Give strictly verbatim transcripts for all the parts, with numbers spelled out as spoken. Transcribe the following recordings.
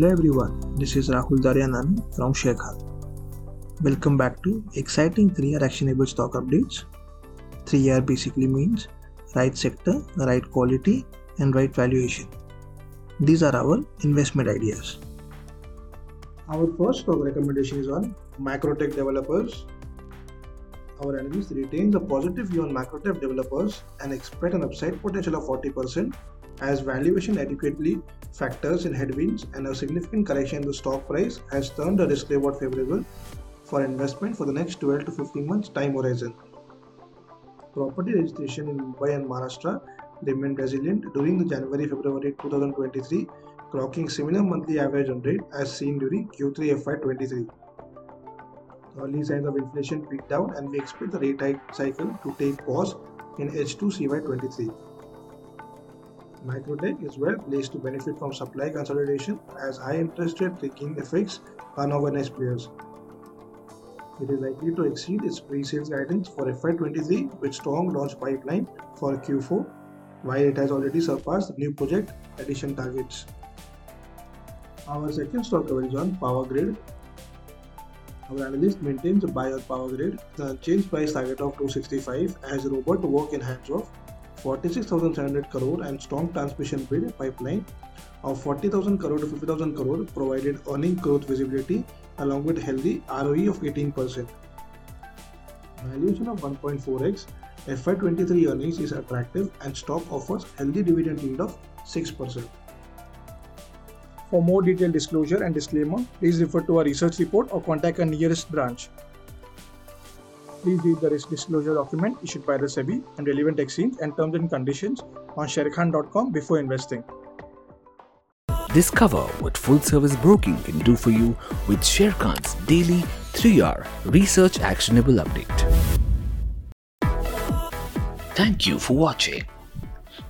Hello everyone, this is Rahul Daryanani from Sharekhan. Welcome back to exciting three year actionable stock updates. three year basically means right sector, right quality and right valuation. These are our investment ideas. Our first stock recommendation is on Macrotech developers. Our analyst retains a positive view on Macrotech developers and expect an upside potential of forty percent as valuation adequately factors in headwinds and a significant correction in the stock price has turned the risk reward favorable for investment for the next twelve to fifteen months time horizon. Property registration in Mumbai and Maharashtra remained resilient during the January February twenty twenty-three, clocking similar monthly average run rate as seen during Q three F Y twenty-three. Early signs of inflation peaked out and we expect the rate hike cycle to take pause in H two C Y twenty-three. Macrotech is well placed to benefit from supply consolidation as high interest rate taking affects unorganized players. It is likely to exceed its pre-sales guidance for F Y twenty-three with strong launch pipeline for Q four, while it has already surpassed new project addition targets. Our second stock coverage on Power Grid. Our analyst maintains a buy on Power Grid, the unchanged price target of two sixty-five as robust work in hands of forty-six thousand seven hundred crore and strong transmission bid pipeline of forty thousand crore to fifty thousand crore provided earning growth visibility along with healthy R O E of eighteen percent. Valuation of one point four x, F Y twenty-three earnings is attractive and stock offers healthy dividend yield of six percent. For more detailed disclosure and disclaimer, please refer to our research report or contact our nearest branch. Please read the risk disclosure document issued by the S E B I and relevant exchange and terms and conditions on sharekhan dot com before investing. Discover what full service broking can do for you with Sharekhan's daily three R research actionable update. Thank you for watching.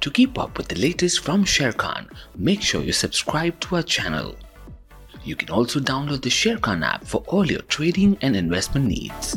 To keep up with the latest from Sharekhan, make sure you subscribe to our channel. You can also download the Sharekhan app for all your trading and investment needs.